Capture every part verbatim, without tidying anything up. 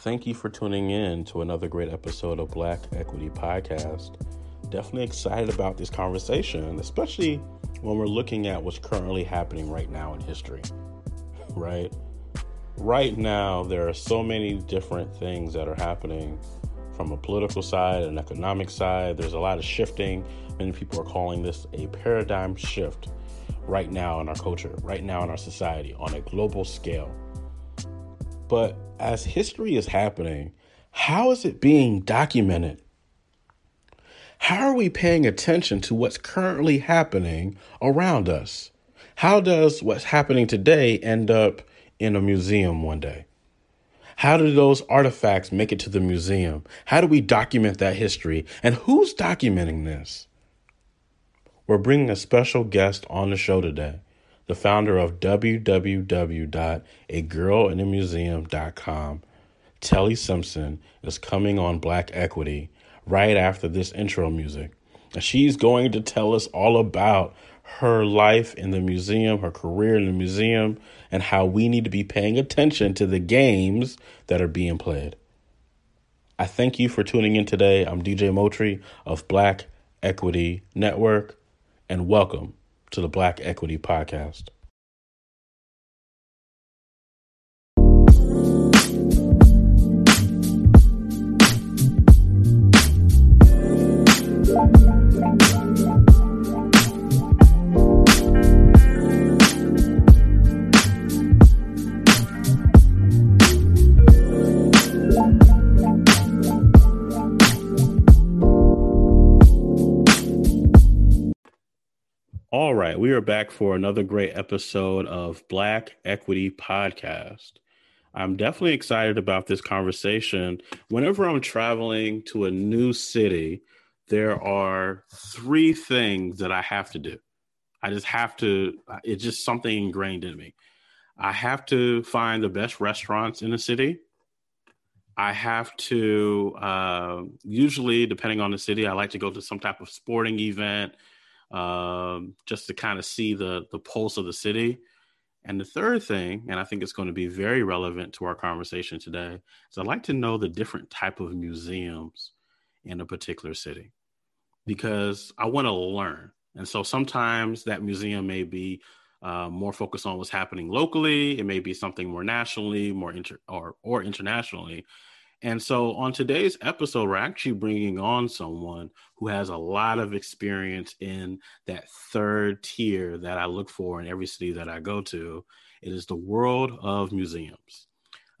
Thank you for tuning in to another great episode of Black Equity Podcast. Definitely excited about this conversation, especially when we're looking at what's currently happening right now in history, right? Right now, there are so many different things that are happening from a political side and economic side. There's a lot of shifting. Many people are calling this a paradigm shift right now in our culture, right now in our society, on a global scale. But as history is happening, how is it being documented? How are we paying attention to what's currently happening around us? How does what's happening today end up in a museum one day? How do those artifacts make it to the museum? How do we document that history? And who's documenting this? We're bringing a special guest on the show today, the founder of w w w dot a girl in a museum dot com. Telly Simpson is coming on Black Equity right after this intro music. And she's going to tell us all about her life in the museum, her career in the museum, and how we need to be paying attention to the games that are being played. I thank you for tuning in today. I'm D J Motri of Black Equity Network, and welcome to the Black Equity Podcast. All right, we are back for another great episode of Black Equity Podcast. I'm definitely excited about this conversation. Whenever I'm traveling to a new city, there are three things that I have to do. I just have to, it's just something ingrained in me. I have to find the best restaurants in the city. I have to, uh, usually, depending on the city, I like to go to some type of sporting event, um just to kind of see the the pulse of the city. And the third thing, and I think it's going to be very relevant to our conversation today, is I'd like to know the different type of museums in a particular city, because I want to learn. And so sometimes that museum may be uh, more focused on what's happening locally. It may be something more nationally, more inter or, or internationally. And so on today's episode, we're actually bringing on someone who has a lot of experience in that third tier that I look for in every city that I go to. It is the world of museums.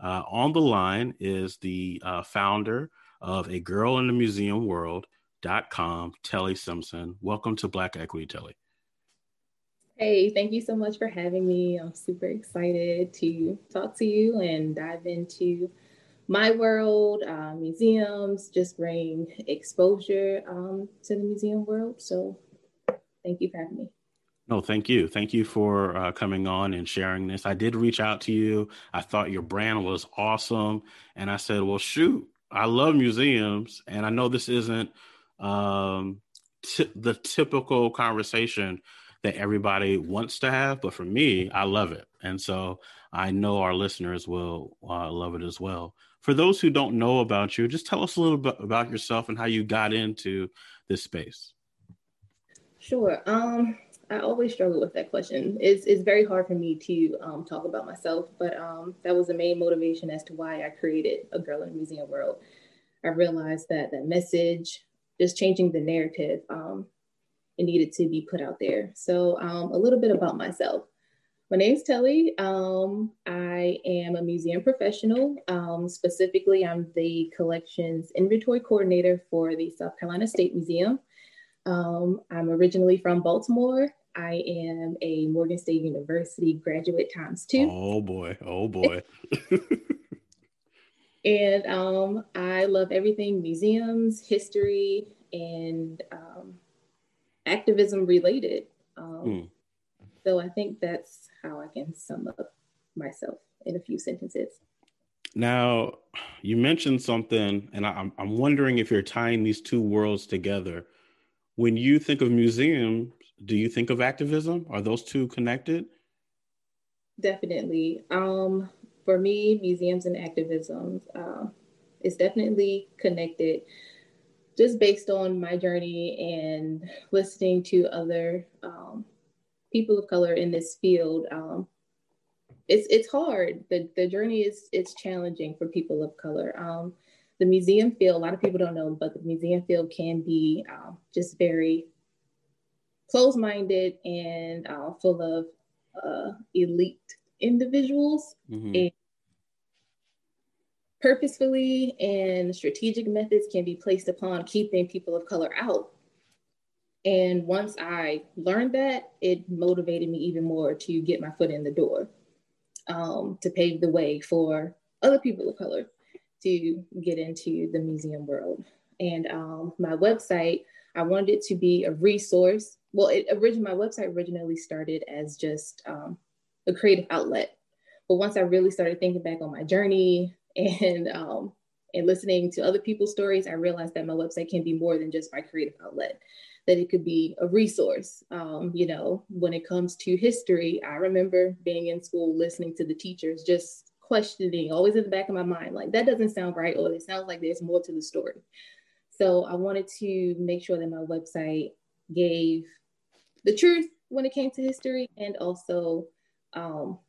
Uh, on the line is the uh, founder of A Girl in the Museum World dot com, Telly Simpson. Welcome to Black Equity, Telly. Hey, thank you so much for having me. I'm super excited to talk to you and dive into my world, uh, museums, just bring exposure um, to the museum world. So thank you for having me. No, thank you. Thank you for uh, coming on and sharing this. I did reach out to you. I thought your brand was awesome. And I said, well, shoot, I love museums. And I know this isn't um, t- the typical conversation that everybody wants to have, but for me, I love it. And so I know our listeners will uh, love it as well. For those who don't know about you, just tell us a little bit about yourself and how you got into this space. Sure. Um, I always struggle with that question. It's, it's very hard for me to um, talk about myself, but um, that was the main motivation as to why I created A Girl in the Museum World. I realized that that message, just changing the narrative, um, it needed to be put out there. So um, a little bit about myself. My name's Telly. Um, I am a museum professional. Um, specifically, I'm the collections inventory coordinator for the South Carolina State Museum. Um, I'm originally from Baltimore. I am a Morgan State University graduate times two. Oh boy, oh boy. And um, I love everything museums, history, and um, activism related. Um, mm. So I think that's how I can sum up myself in a few sentences. Now, you mentioned something, and I'm, I'm wondering if you're tying these two worlds together. When you think of museums, do you think of activism? Are those two connected? Definitely. Um, for me, museums and activism uh, is definitely connected, just based on my journey and listening to other um, people of color in this field. Um, it's it's hard. The, the journey is it's challenging for people of color. Um, the museum field, a lot of people don't know, but the museum field can be uh, just very closed-minded and uh, full of uh, elite individuals. Mm-hmm. And purposefully and strategic methods can be placed upon keeping people of color out. And once I learned that, it motivated me even more to get my foot in the door, um, to pave the way for other people of color to get into the museum world. And um, my website, I wanted it to be a resource. Well, it origin- my website originally started as just um, a creative outlet. But once I really started thinking back on my journey and um, and listening to other people's stories, I realized that my website can be more than just my creative outlet, that it could be a resource. Um, you know, when it comes to history, I remember being in school, listening to the teachers, just questioning, always in the back of my mind, like, that doesn't sound right, or it sounds like there's more to the story. So I wanted to make sure that my website gave the truth when it came to history, and also um,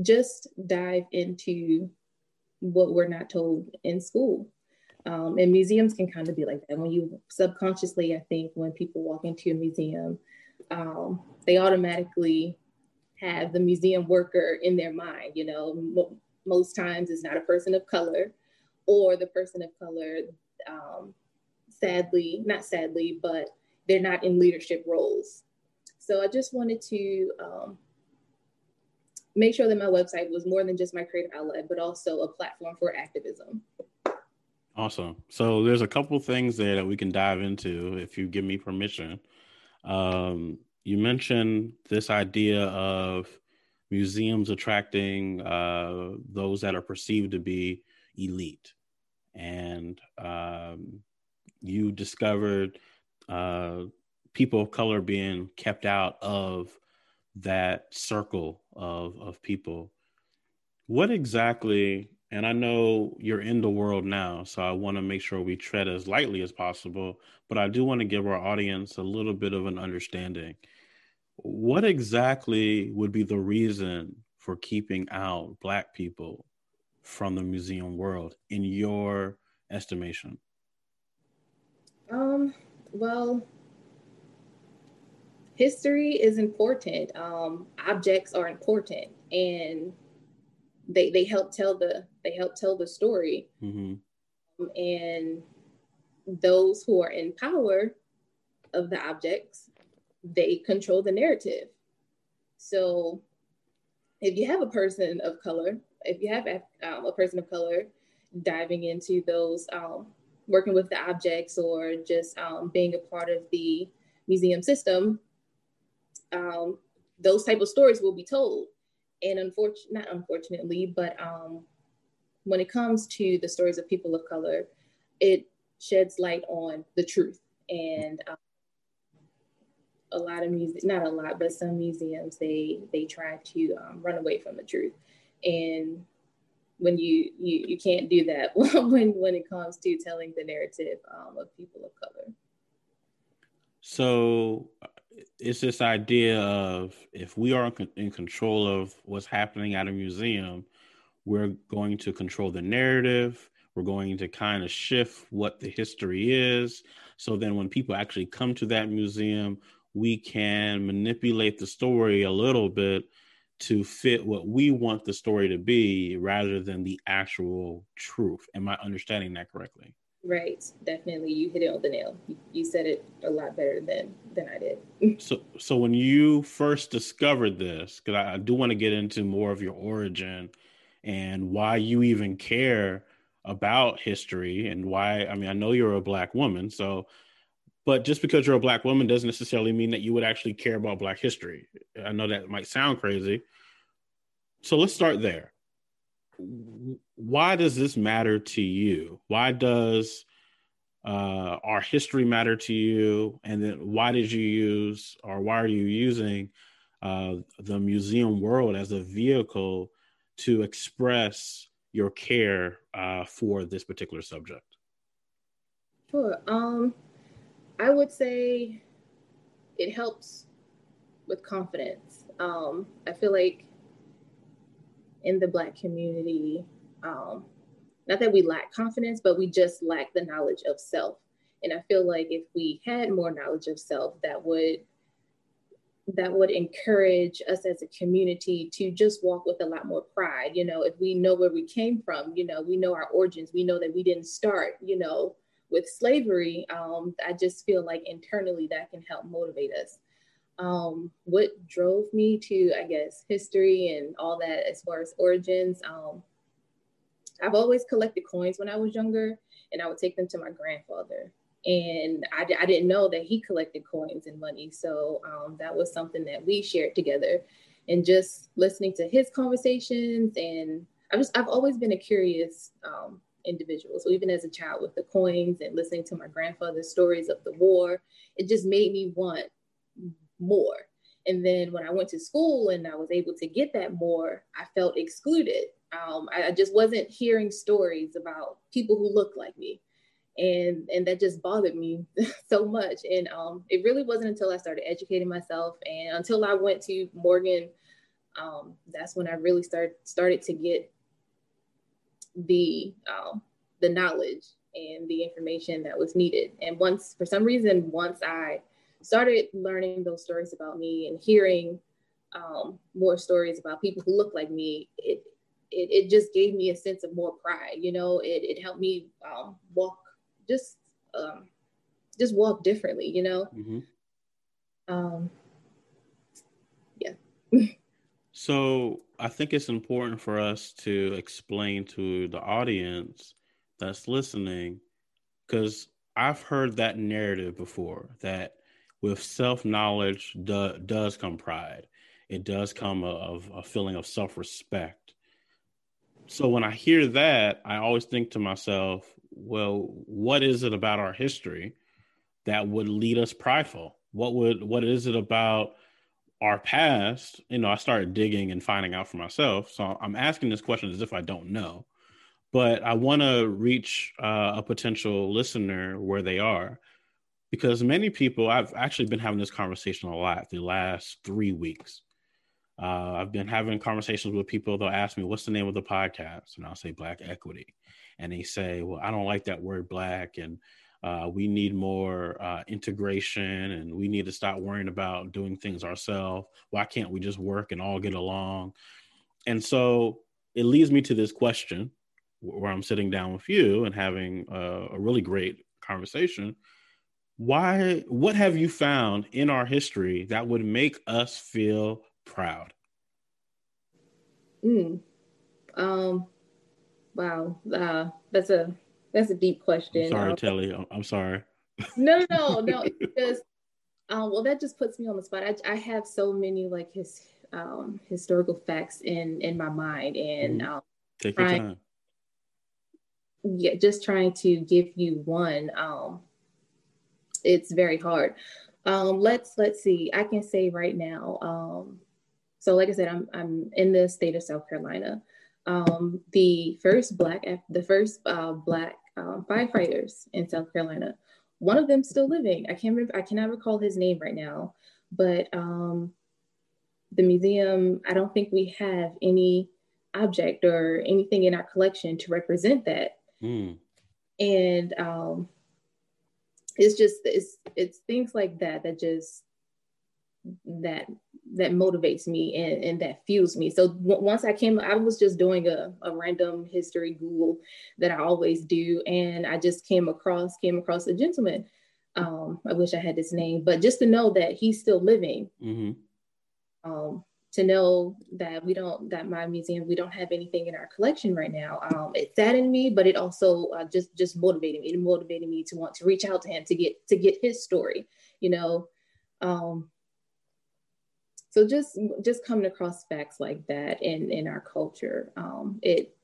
just dive into what we're not told in school. Um, and museums can kind of be like that. When you subconsciously, I think when people walk into a museum, um, they automatically have the museum worker in their mind. You know, M- most times it's not a person of color, or the person of color, um, sadly, not sadly, but they're not in leadership roles. So I just wanted to um, make sure that my website was more than just my creative outlet, but also a platform for activism. Awesome. So there's a couple things there that we can dive into if you give me permission. Um, you mentioned this idea of museums attracting uh, those that are perceived to be elite. And um, you discovered uh, people of color being kept out of that circle of, of people. What exactly, and I know you're in the world now, so I want to make sure we tread as lightly as possible, but I do want to give our audience a little bit of an understanding. What exactly would be the reason for keeping out Black people from the museum world, in your estimation? Um, well, history is important. Um, objects are important, and they they help tell the they help tell the story. Mm-hmm. Um, and those who are in power of the objects, they control the narrative. So, if you have a person of color. If you have um, a person of color diving into those, um, working with the objects, or just um, being a part of the museum system, um, those type of stories will be told. And unfortunately, not unfortunately, but um, when it comes to the stories of people of color, it sheds light on the truth. And um, a lot of museums, not a lot, but some museums, they, they try to um, run away from the truth. And when you, you, you can't do that when, when it comes to telling the narrative um, of people of color. So it's this idea of, if we are in control of what's happening at a museum, we're going to control the narrative. We're going to kind of shift what the history is. So then when people actually come to that museum, we can manipulate the story a little bit to fit what we want the story to be, rather than the actual truth. Am I understanding that correctly? Right, definitely. You hit it on the nail. You said it a lot better than than I did. So, so when you first discovered this, because I, I do want to get into more of your origin and why you even care about history, and why, I mean, I know you're a Black woman, so, but just because you're a Black woman doesn't necessarily mean that you would actually care about Black history. I know that might sound crazy. So let's start there. Why does this matter to you? Why does uh, our history matter to you? And then why did you use, or why are you using uh, the museum world as a vehicle to express your care uh, for this particular subject? Sure. Um, I would say it helps with confidence. Um, I feel like in the Black community, um, not that we lack confidence, but we just lack the knowledge of self. And I feel like if we had more knowledge of self, that would that would encourage us as a community to just walk with a lot more pride. You know, if we know where we came from, you know, we know our origins, we know that we didn't start, you know, with slavery. Um, I just feel like internally that can help motivate us. Um, what drove me to, I guess, history and all that as far as origins. Um, I've always collected coins when I was younger, and I would take them to my grandfather. And I, I didn't know that he collected coins and money. So um, that was something that we shared together. And just listening to his conversations, and I've just, I've always been a curious um, individual. So even as a child with the coins and listening to my grandfather's stories of the war, it just made me want more. And then when I went to school and I was able to get that more, I felt excluded. Um, I, I just wasn't hearing stories about people who looked like me. And and that just bothered me so much. And um, it really wasn't until I started educating myself and until I went to Morgan, um, that's when I really started started to get the um, the knowledge and the information that was needed. And once, for some reason, once I started learning those stories about me and hearing um, more stories about people who look like me, it it, it just gave me a sense of more pride. You know, it, it helped me um, walk, just um, just walk differently, you know? Mm-hmm. Um, yeah. So I think it's important for us to explain to the audience that's listening, because I've heard that narrative before, that with self-knowledge do, does come pride. It does come of a, a feeling of self-respect. So when I hear that, I always think to myself, well, what is it about our history that would lead us prideful? What would, what is it about our past? You know, I started digging and finding out for myself. So I'm asking this question as if I don't know, but I want to reach uh, a potential listener where they are, because many people, I've actually been having this conversation a lot the last three weeks. Uh, I've been having conversations with people. They'll ask me, what's the name of the podcast? And I'll say Black Equity. And they say, well, I don't like that word Black. And uh, we need more uh, integration, and we need to stop worrying about doing things ourselves. Why can't we just work and all get along? And so it leads me to this question where I'm sitting down with you and having a, a really great conversation. Why, what have you found in our history that would make us feel proud? Mm. Um. Wow. Uh, that's a that's a deep question. I'm sorry, um, Telly. I'm, I'm sorry. No, no, no. Because, um, well, that just puts me on the spot. I, I have so many like his um, historical facts in in my mind, and um, take trying, your time. Yeah, just trying to give you one. Um, it's very hard. Um, let's let's see. I can say right now. Um, So like I said, I'm I'm in the state of South Carolina. Um, the first black the first uh, black uh, firefighters in South Carolina. One of them still living. I can't remember. I cannot recall his name right now. But um, the museum, I don't think we have any object or anything in our collection to represent that. Mm. And um, it's just it's it's things like that that just. that that motivates me and, and that fuels me. So w- once I came, I was just doing a, a random history Google that I always do. And I just came across, came across a gentleman. Um, I wish I had his name, but just to know that he's still living, mm-hmm. um, to know that we don't, that my museum, we don't have anything in our collection right now. Um, it saddened me, but it also uh, just, just motivated me. It motivated me to want to reach out to him, to get, to get his story, you know, um, So just just coming across facts like that in, in our culture, um, it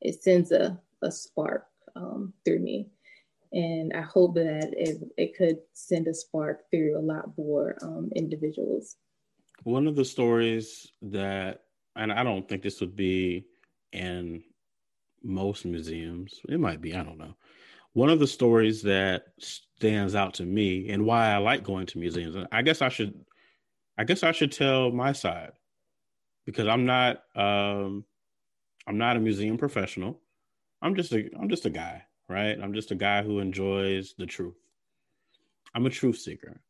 it sends a, a spark um, through me. And I hope that it, it could send a spark through a lot more um, individuals. One of the stories that and I don't think this would be in most museums. It might be, I don't know. One of the stories that stands out to me and why I like going to museums, I guess I should, I guess I should tell my side, because I'm not, um, I'm not a museum professional. I'm just a, I'm just a guy, right? I'm just a guy who enjoys the truth. I'm a truth seeker.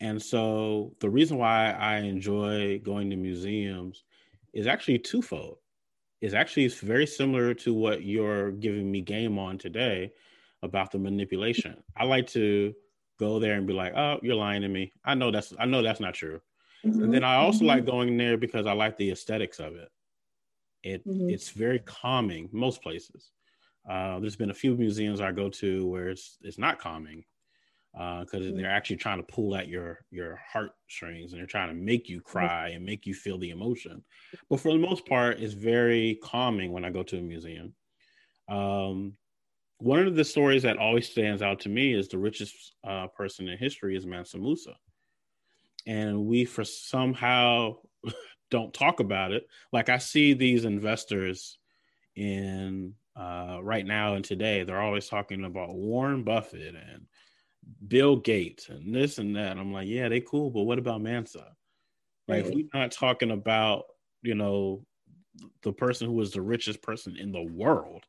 And so the reason why I enjoy going to museums is actually twofold. It's actually very similar to what you're giving me game on today about the manipulation. I like to go there and be like, oh, you're lying to me. I know that's, I know that's not true. Mm-hmm. And then I also mm-hmm. like going there because I like the aesthetics of it. It mm-hmm. It's very calming, most places. Uh, there's been a few museums I go to where it's it's not calming, because uh, mm-hmm. they're actually trying to pull at your your heartstrings, and they're trying to make you cry and make you feel the emotion. But for the most part, it's very calming when I go to a museum. Um, one of the stories that always stands out to me is the richest uh, person in history is Mansa Musa. And we for somehow don't talk about it. Like, I see these investors in uh, right now and today, they're always talking about Warren Buffett and Bill Gates and this and that. And I'm like, yeah, they cool, but what about Mansa? Like, mm-hmm. if we're not talking about, you know, the person who was the richest person in the world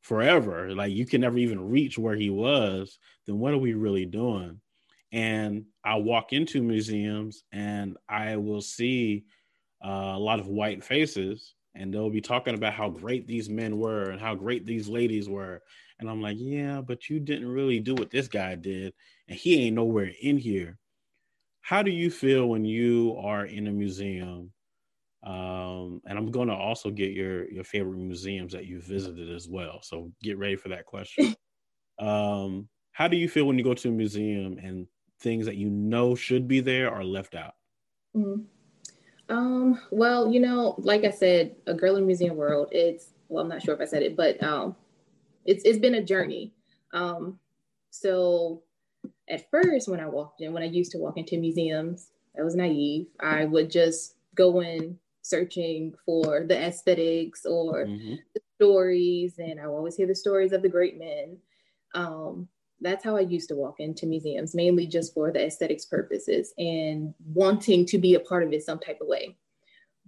forever, like you can never even reach where he was, then what are we really doing? And I walk into museums and I will see uh, a lot of white faces, and they'll be talking about how great these men were and how great these ladies were. And I'm like, yeah, but you didn't really do what this guy did, and he ain't nowhere in here. How do you feel when you are in a museum? Um, and I'm going to also get your, your favorite museums that you visited as well. So get ready for that question. Um, how do you feel when you go to a museum and things that you know should be there are left out? Mm-hmm. Um, well, you know, like I said, a girl in museum world, it's, well, I'm not sure if I said it, but, um, it's, it's been a journey. Um, so at first when I walked in, when I used to walk into museums, I was naive. I would just go in searching for the aesthetics or mm-hmm. the stories. And I always hear the stories of the great men. Um, That's how I used to walk into museums, mainly just for the aesthetics purposes and wanting to be a part of it some type of way.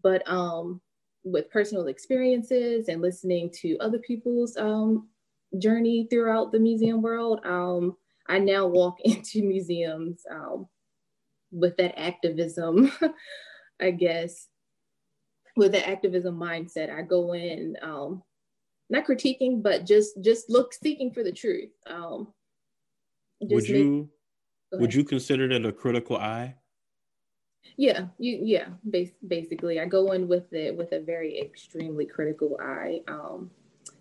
But um, with personal experiences and listening to other people's um, journey throughout the museum world, um, I now walk into museums um, with that activism, I guess, with that activism mindset. I go in, um, not critiquing, but just just look, seeking for the truth. Um, Just would you would you consider that a critical eye? Yeah, you yeah. Bas- basically, I go in with it with a very extremely critical eye. Um,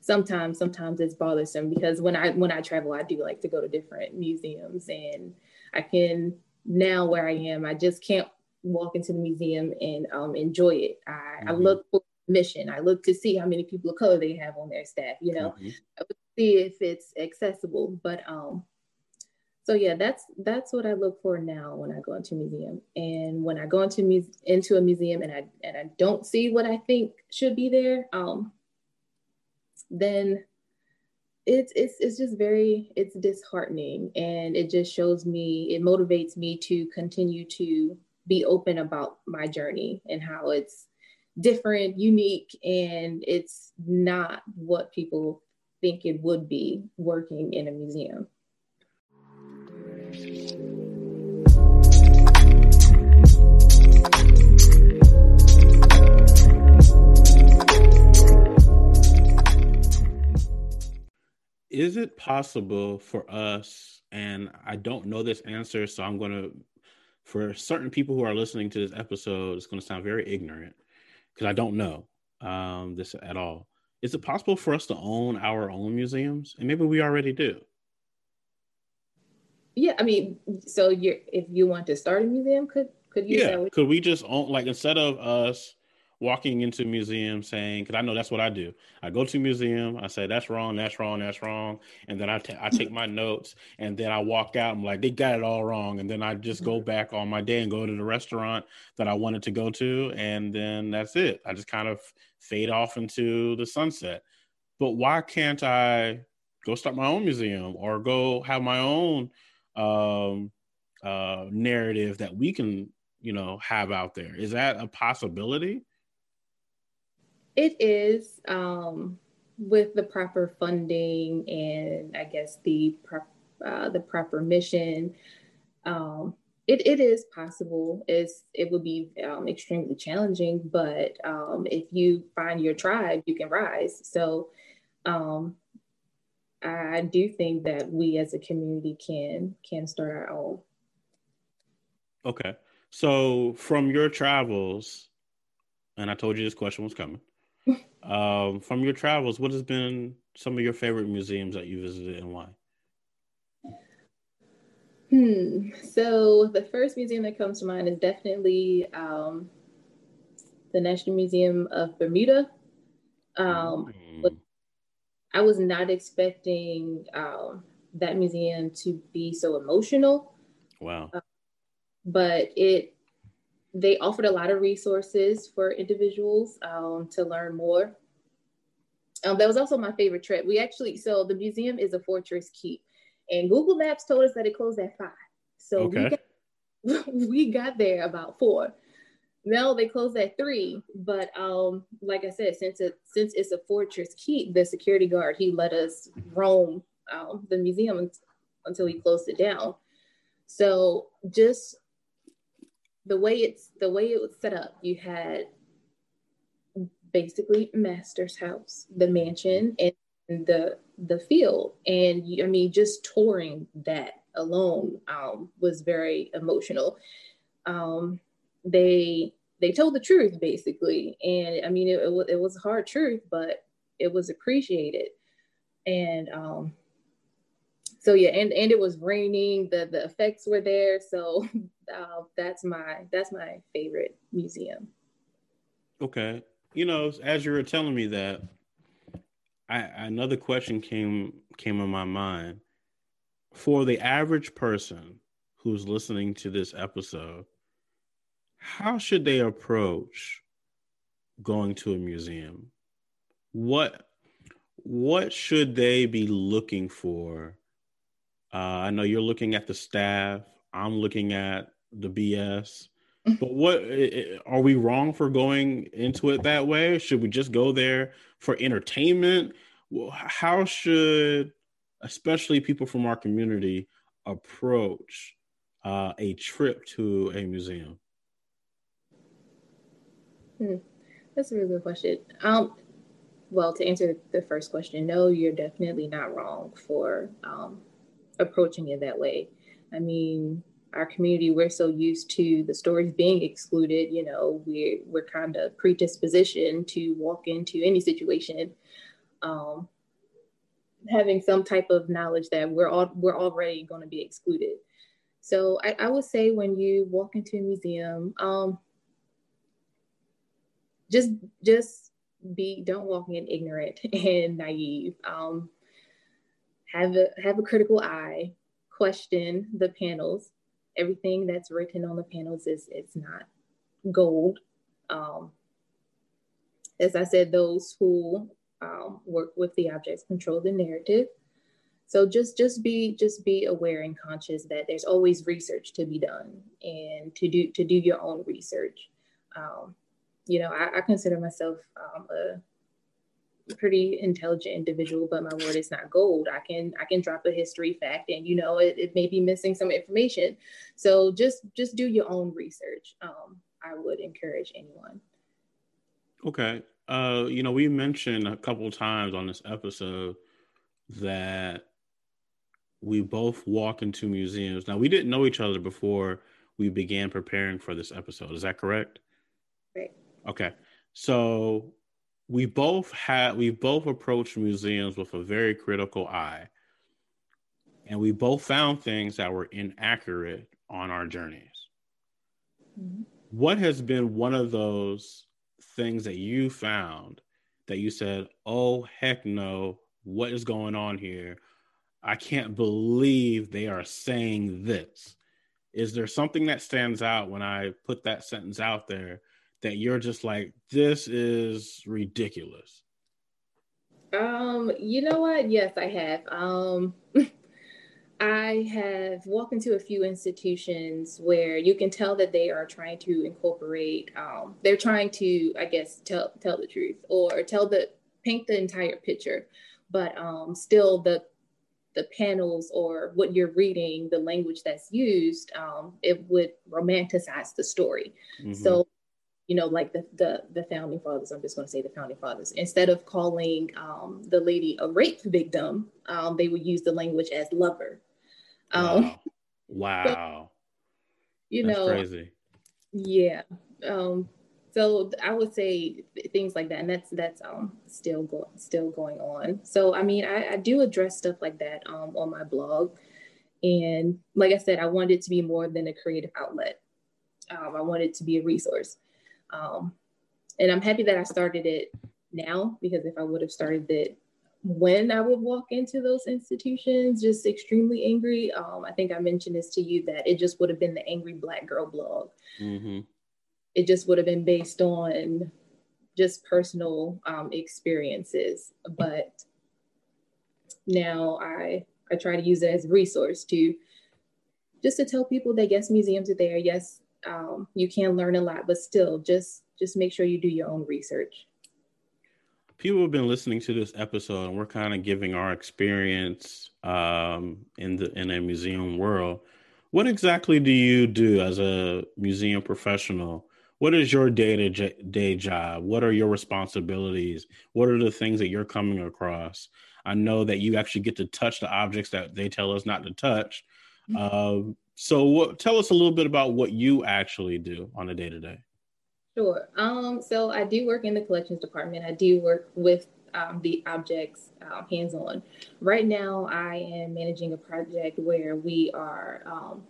sometimes, sometimes it's bothersome because when I when I travel, I do like to go to different museums, and I can now where I am, I just can't walk into the museum and um, enjoy it. I, mm-hmm. I look for mission. I look to see how many people of color they have on their staff. You know, mm-hmm. I would see if it's accessible, but um. So yeah, that's that's what I look for now when I go into a museum. And when I go into mu- into a museum and I and I don't see what I think should be there, um, then it's it's it's just very it's disheartening, and it just shows me it motivates me to continue to be open about my journey and how it's different, unique, and it's not what people think it would be working in a museum. Is it possible for us, and I don't know this answer, so I'm going to, for certain people who are listening to this episode, it's going to sound very ignorant because I don't know um, this at all. Is it possible for us to own our own museums? And maybe we already do. Yeah, I mean, so you're, if you want to start a museum, could could you? Yeah, could we just own, like, instead of us walking into museums saying, because I know that's what I do. I go to a museum, I say, that's wrong, that's wrong, that's wrong. And then I, t- I take my notes and then I walk out. I'm like, they got it all wrong. And then I just go back on my day and go to the restaurant that I wanted to go to. And then that's it. I just kind of fade off into the sunset. But why can't I go start my own museum or go have my own um, uh, narrative that we can, you know, have out there? Is that a possibility? It is, um, with the proper funding and I guess the prop, uh, the proper mission. Um, it it is possible. It's it would be um, extremely challenging, but um, if you find your tribe, you can rise. So, um, I do think that we as a community can can start our own. Okay, so from your travels, and I told you this question was coming. Um, from your travels, what has been some of your favorite museums that you visited and why? Hmm. So the first museum that comes to mind is definitely um, the National Museum of Bermuda. Um, mm. I was not expecting um, that museum to be so emotional. Wow. Uh, but it they offered a lot of resources for individuals um, to learn more. Um, that was also my favorite trip. We actually, so the museum is a fortress keep, and Google Maps told us that it closed at five. So okay. we, got, we got there about four. No, they closed at three. But um, like I said, since it since it's a fortress keep, the security guard, he let us roam um, the museum until he closed it down. So just the way it's the way it was set up, you had basically master's house, the mansion, and the the field. And I mean, just touring that alone um, was very emotional. Um, they they told the truth basically, and I mean, it, it, it was a hard truth, but it was appreciated. And um, so yeah, and and it was raining. The the effects were there, so. Uh, that's my that's my favorite museum. Okay, you know, as you were telling me that, I another question came came in my mind. For the average person who's listening to this episode, how should they approach going to a museum? What what should they be looking for? Uh, I know you're looking at the staff. I'm looking at the B S, but what are we wrong for going into it that way? Should we just go there for entertainment? How should, especially people from our community, approach uh, a trip to a museum? Hmm. That's a really good question. Um, well, to answer the first question, no, you're definitely not wrong for um, approaching it that way. I mean, our community, we're so used to the stories being excluded, you know, we're, we're kind of predispositioned to walk into any situation, um, having some type of knowledge that we're all, we're already going to be excluded. So I, I would say when you walk into a museum, um, just, just be, don't walk in ignorant and naive. Um, have a, have a critical eye. Question the panels. Everything that's written on the panels is it's not gold. Um, as I said, those who um, work with the objects control the narrative. So just just be just be aware and conscious that there's always research to be done and to do to do your own research. Um, you know, I, I consider myself um, a pretty intelligent individual, but my word is not gold. I can I can drop a history fact, and you know it, it may be missing some information. So just just do your own research. Um, I would encourage anyone. Okay, uh, you know we mentioned a couple of times on this episode that we both walk into museums. Now we didn't know each other before we began preparing for this episode. Is that correct? Right. Okay, so. We both had, we both approached museums with a very critical eye, and we both found things that were inaccurate on our journeys. Mm-hmm. What has been one of those things that you found that you said, oh, heck no, what is going on here? I can't believe they are saying this. Is there something that stands out when I put that sentence out there that you're just like, this is ridiculous? Um, you know what? Yes, I have. Um, I have walked into a few institutions where you can tell that they are trying to incorporate, um, they're trying to, I guess, tell tell the truth or tell the, paint the entire picture, but um, still the the panels or what you're reading, the language that's used, um, it would romanticize the story. Mm-hmm. So, you know, like the, the the founding fathers, I'm just going to say the founding fathers, instead of calling um, the lady a rape victim, um, they would use the language as lover. Um, wow. wow. So, you that's know, crazy. Yeah. Um, so I would say things like that, and that's that's um still go, still going on. So I mean, I, I do address stuff like that um on my blog, and like I said, I wanted it to be more than a creative outlet. Um, I wanted it to be a resource, um, and I'm happy that I started it now, because if I would have started it when I would walk into those institutions just extremely angry, um, I think I mentioned this to you that it just would have been the angry Black girl blog. Mm-hmm. It just would have been based on just personal um, experiences. But now I I try to use it as a resource to just to tell people that yes, museums are there. Yes, um, you can learn a lot, but still just just make sure you do your own research. People have been listening to this episode, and we're kind of giving our experience um, in the in a museum world. What exactly do you do as a museum professional? What is your day-to-day job? What are your responsibilities? What are the things that you're coming across? I know that you actually get to touch the objects that they tell us not to touch. Mm-hmm. Uh, so what, tell us a little bit about what you actually do on a day-to-day. Sure. Um, so I do work in the collections department. I do work with um, the objects um, hands-on. Right now, I am managing a project where we are um,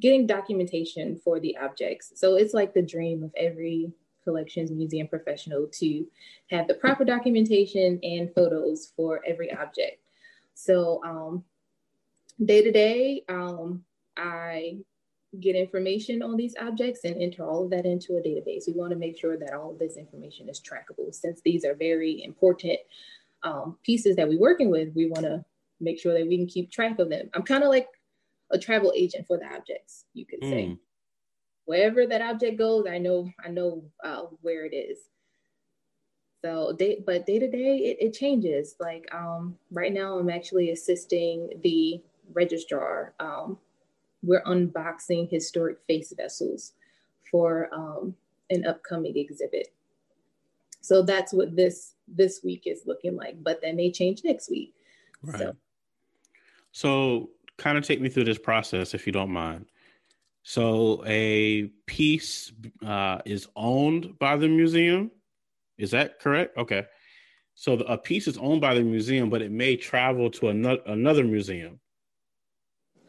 getting documentation for the objects. So it's like the dream of every collections museum professional to have the proper documentation and photos for every object. So um, day-to-day, um, I get information on these objects and enter all of that into a database. We want to make sure that all of this information is trackable. Since these are very important um, pieces that we're working with, we want to make sure that we can keep track of them. I'm kind of like a travel agent for the objects, you could mm. say. Wherever that object goes, I know I know uh, where it is. So, day, but day to day, it, it changes. Like um, right now, I'm actually assisting the registrar. Um, We're unboxing historic face vessels for um, an upcoming exhibit. So that's what this this week is looking like, but that may change next week. Right. So, so kind of take me through this process, if you don't mind. So a piece uh, is owned by the museum. Is that correct? Okay. So a piece is owned by the museum, but it may travel to another, another museum.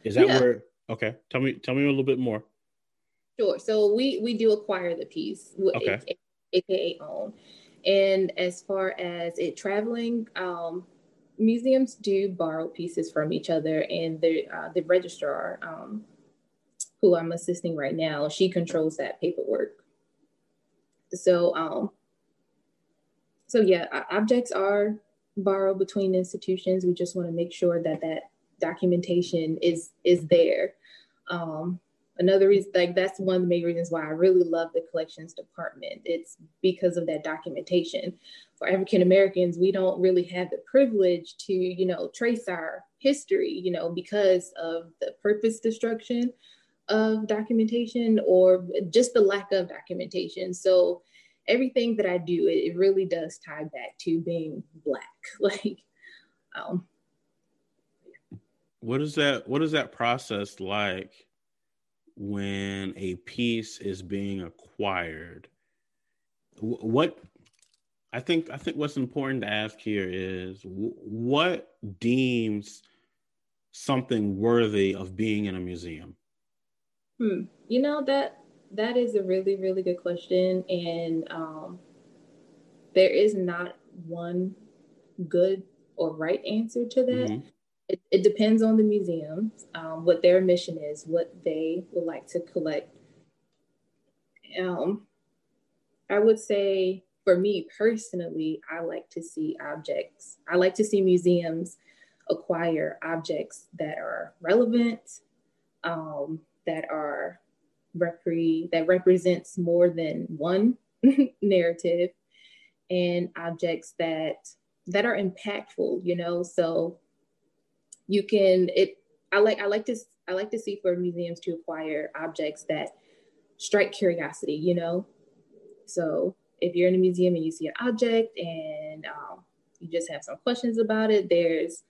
Is that yeah. where... Okay. Tell me, tell me a little bit more. Sure. So we, we do acquire the piece, okay. A K A own. And as far as it traveling, um, museums do borrow pieces from each other, and the, uh, the registrar, um, who I'm assisting right now, she controls that paperwork. So, um, so yeah, objects are borrowed between institutions. We just want to make sure that that documentation is is there. Um, another reason, like that's one of the main reasons why I really love the collections department. It's because of that documentation. For African Americans, we don't really have the privilege to, you know, trace our history, you know, because of the purpose destruction of documentation or just the lack of documentation. So everything that I do, it, it really does tie back to being Black. Like, um, What is that? What is that process like when a piece is being acquired? What I think I think what's important to ask here is what deems something worthy of being in a museum? Hmm. You know, that that is a really, really good question. And um, there is not one good or right answer to that. Mm-hmm. It, it depends on the museum, um, what their mission is, what they would like to collect. Um, I would say, for me personally, I like to see objects. I like to see museums acquire objects that are relevant, um, that are repre- that represents more than one narrative, and objects that that are impactful. You know, so you can. It. I like. I like to. I like to see for museums to acquire objects that strike curiosity. You know, so. If you're in a museum and you see an object and um, you just have some questions about it, there's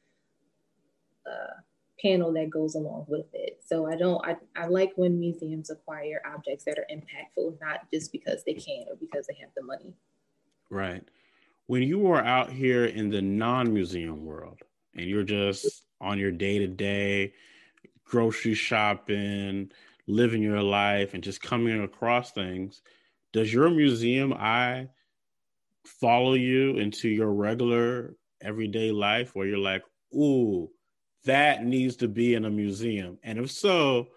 a panel that goes along with it. So I don't, I, I like when museums acquire objects that are impactful, not just because they can or because they have the money. Right. When you are out here in the non-museum world and you're just on your day-to-day grocery shopping, living your life and just coming across things, does your museum eye follow you into your regular everyday life where you're like, ooh, that needs to be in a museum? And if so,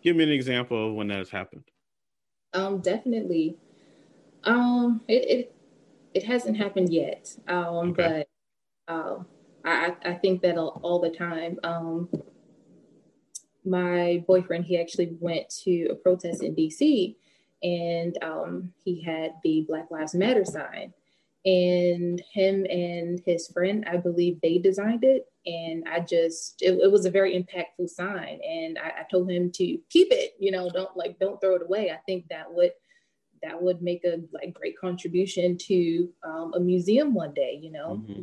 give me an example of when that has happened. Um, definitely. Um, it, it, it hasn't happened yet, um, okay. but um, I, I think that all the time. Um, my boyfriend, he actually went to a protest in D C, and um, he had the Black Lives Matter sign, and him and his friend, I believe they designed it. And I just, it, it was a very impactful sign. And I, I told him to keep it, you know, don't like, don't throw it away. I think that would, that would make a like great contribution to um, a museum one day, you know, mm-hmm.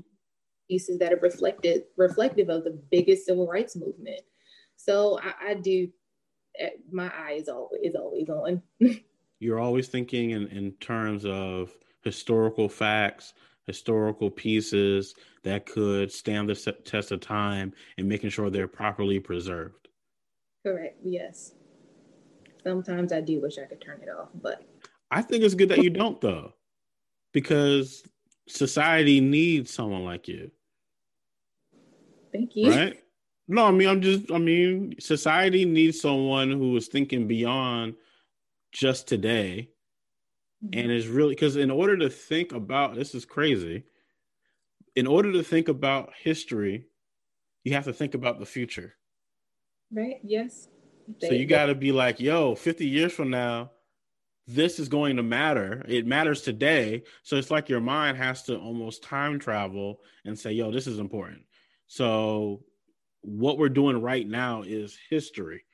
pieces that are reflected, reflective of the biggest civil rights movement. So I, I do, my eye is always, is always on. You're always thinking in, in terms of historical facts, historical pieces that could stand the test of time and making sure they're properly preserved. Correct. Yes. Sometimes I do wish I could turn it off, but. I think it's good that you don't though, because society needs someone like you. Thank you. Right? No, I mean, I'm just, I mean, society needs someone who is thinking beyond just today, and it's really because in order to think about this is crazy in order to think about history, you have to think about the future, right? Yes. They, so you got to be like, yo, fifty years from now this is going to matter. It matters today. So it's like your mind has to almost time travel and say, yo, this is important, so what we're doing right now is history.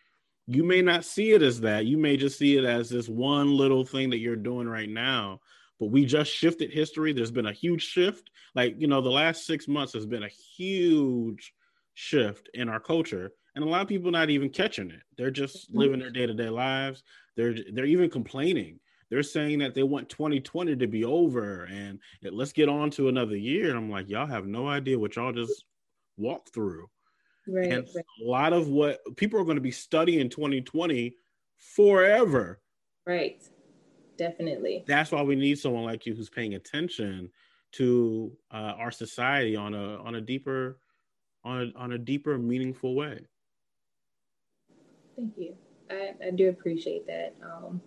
You may not see it as that. You may just see it as this one little thing that you're doing right now, but we just shifted history. There's been a huge shift. Like, you know, the last six months has been a huge shift in our culture, and a lot of people not even catching it. They're just living their day-to-day lives. They're, they're even complaining. They're saying that they want twenty twenty to be over and let's get on to another year. And I'm like, y'all have no idea what y'all just walked through. Right, and right. A lot of what people are going to be studying twenty twenty forever. Right. Definitely. That's why we need someone like you who's paying attention to uh, our society on a on a deeper on a, on a deeper, meaningful way. Thank you. I, I do appreciate that. Um,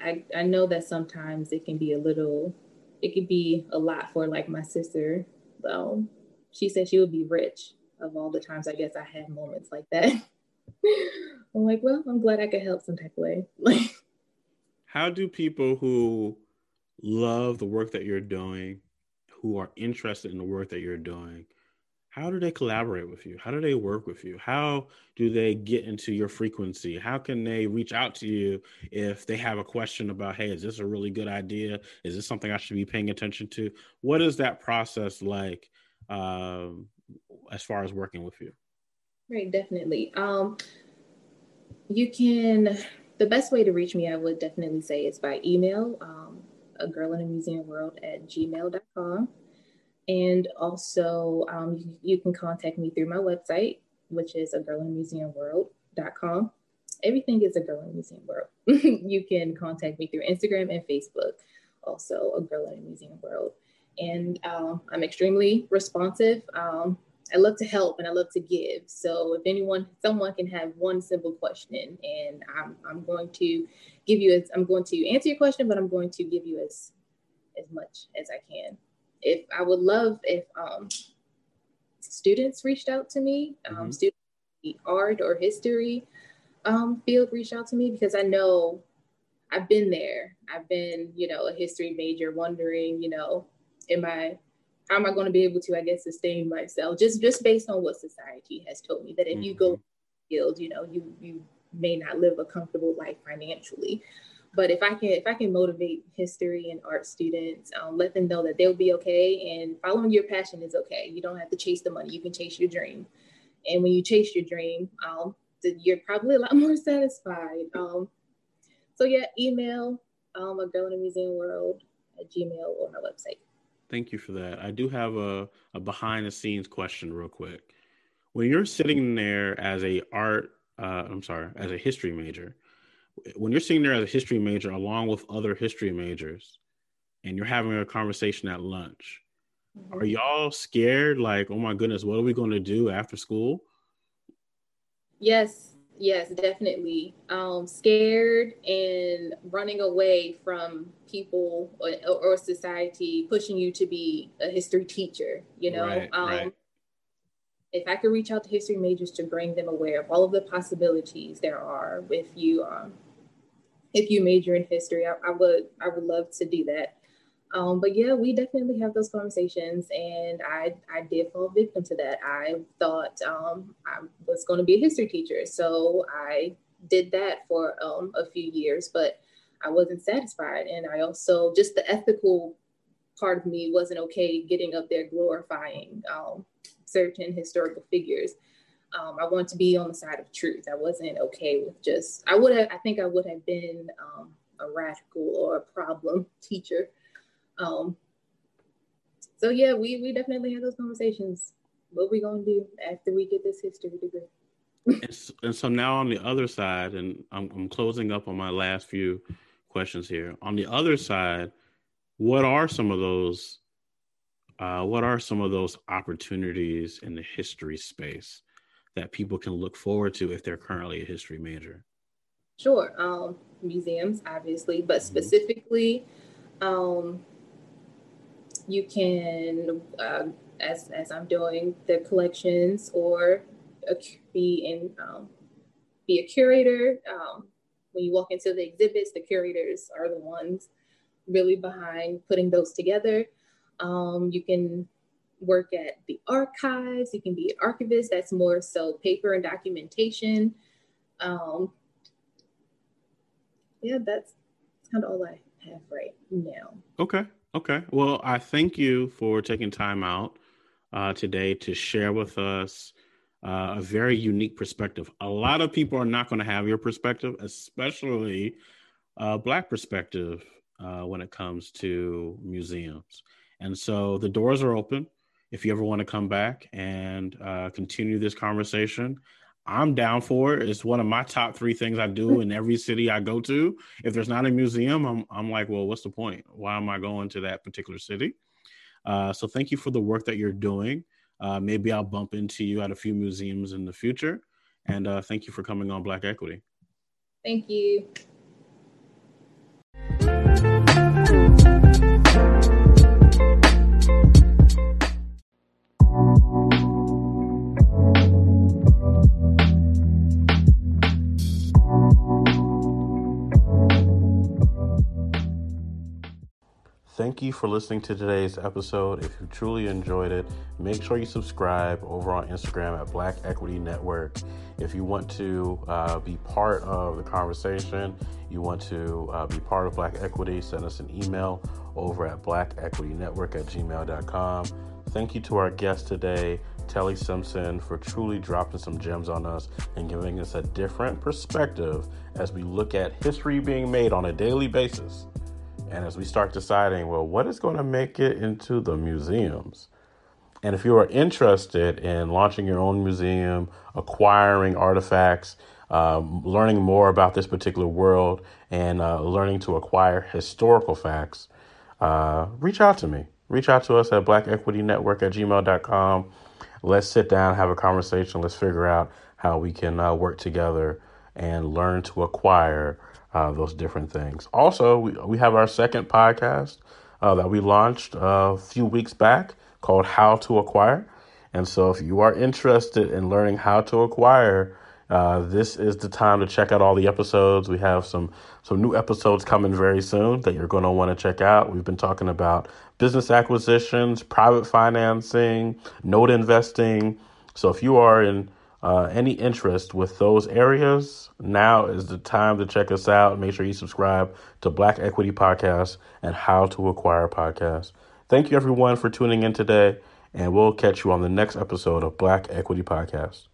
I I know that sometimes it can be a little, it could be a lot for like my sister. Um, she said she would be rich. Of all the times, I guess I had moments like that. I'm like, well, I'm glad I could help some type of way. Like, how do people who love the work that you're doing, who are interested in the work that you're doing, how do they collaborate with you? How do they work with you? How do they get into your frequency? How can they reach out to you if they have a question about, hey, is this a really good idea? Is this something I should be paying attention to? What is that process like? Um, as far as working with you? Right, definitely. Um, you can, the best way to reach me, I would definitely say is by email, um, a girl in a museum world at gmail dot com. And also um, you, you can contact me through my website, which is a girl in a museum world dot com. Everything is a girl in a museum world. You can contact me through Instagram and Facebook. also a girl in the museum world. And um, I'm extremely responsive. Um, I love to help and I love to give. So if anyone, someone can have one simple question, and I'm, I'm going to give you, as, I'm going to answer your question, but I'm going to give you as, as much as I can. If I would love if um, students reached out to me, um, mm-hmm. students in the art or history um, field reached out to me, because I know I've been there. I've been, you know, a history major wondering, you know, am I, how am I going to be able to, I guess, sustain myself just, just based on what society has told me, that if mm-hmm. you go field, you know, you, you may not live a comfortable life financially. But if I can, if I can motivate history and art students, um, let them know that they'll be okay, and following your passion is okay. You don't have to chase the money. You can chase your dream. And when you chase your dream, um, you're probably a lot more satisfied. Um, so yeah, email um, a girl in the museum world at Gmail or my website. Thank you for that. I do have a, a behind the scenes question real quick. When you're sitting there as a art, uh, I'm sorry, as a history major, when you're sitting there as a history major along with other history majors and you're having a conversation at lunch, mm-hmm. are y'all scared? Like, oh my goodness, what are we going to do after school? Yes, yes, definitely. Um, scared and running away from people or, or society pushing you to be a history teacher, you know? Right, um, right. If I could reach out to history majors to bring them aware of all of the possibilities there are if you um, if you major in history, I, I would I would love to do that. Um, but yeah, we definitely have those conversations, and I I did fall victim to that. I thought um, I was going to be a history teacher, so I did that for um, a few years, but I wasn't satisfied, and I also just the ethical part of me wasn't okay getting up there glorifying Um, certain historical figures. Um, I want to be on the side of truth. I wasn't okay with just, I would have, I think I would have been um, a radical or a problem teacher. Um, so yeah, we, we definitely had those conversations. What are we going to do after we get this history degree? and, so, and so now on the other side, and I'm, I'm closing up on my last few questions here. On the other side, what are some of those Uh, what are some of those opportunities in the history space that people can look forward to if they're currently a history major? Sure. Um, museums, obviously, but mm-hmm. specifically, um, you can, uh, as as I'm doing, the collections, or a, be, in, um, be a curator. Um, when you walk into the exhibits, the curators are the ones really behind putting those together. Um, you can work at the archives, you can be an archivist, that's more so paper and documentation. Um, yeah, that's kind of all I have right now. Okay, okay. Well, I thank you for taking time out uh, today to share with us uh, a very unique perspective. A lot of people are not going to have your perspective, especially uh, Black perspective uh, when it comes to museums. And so the doors are open if you ever want to come back and uh, continue this conversation. I'm down for it. It's one of my top three things I do in every city I go to. If there's not a museum, I'm I'm like, well, what's the point? Why am I going to that particular city? Uh, so thank you for the work that you're doing. Uh, maybe I'll bump into you at a few museums in the future. And uh, thank you for coming on Black Equity. Thank you. Thank you for listening to today's episode. If you truly enjoyed it, make sure you subscribe over on Instagram at Black Equity Network. If you want to uh, be part of the conversation, you want to uh, be part of Black Equity, send us an email over at black equity network at gmail dot com. Thank you to our guest today, Telly Simpson, for truly dropping some gems on us and giving us a different perspective as we look at history being made on a daily basis. And as we start deciding, well, what is going to make it into the museums? And if you are interested in launching your own museum, acquiring artifacts, um, learning more about this particular world, and uh, learning to acquire historical facts, uh, reach out to me. Reach out to us at black equity network at gmail dot com. Let's sit down, have a conversation. Let's figure out how we can uh, work together and learn to acquire uh, those different things. Also, we, we have our second podcast uh, that we launched uh, a few weeks back called How to Acquire. And so if you are interested in learning how to acquire, uh, this is the time to check out all the episodes. We have some some new episodes coming very soon that you're going to want to check out. We've been talking about business acquisitions, private financing, note investing. So if you are in uh, any interest with those areas, now is the time to check us out. Make sure you subscribe to Black Equity Podcast and How to Acquire Podcast. Thank you, everyone, for tuning in today. And we'll catch you on the next episode of Black Equity Podcast.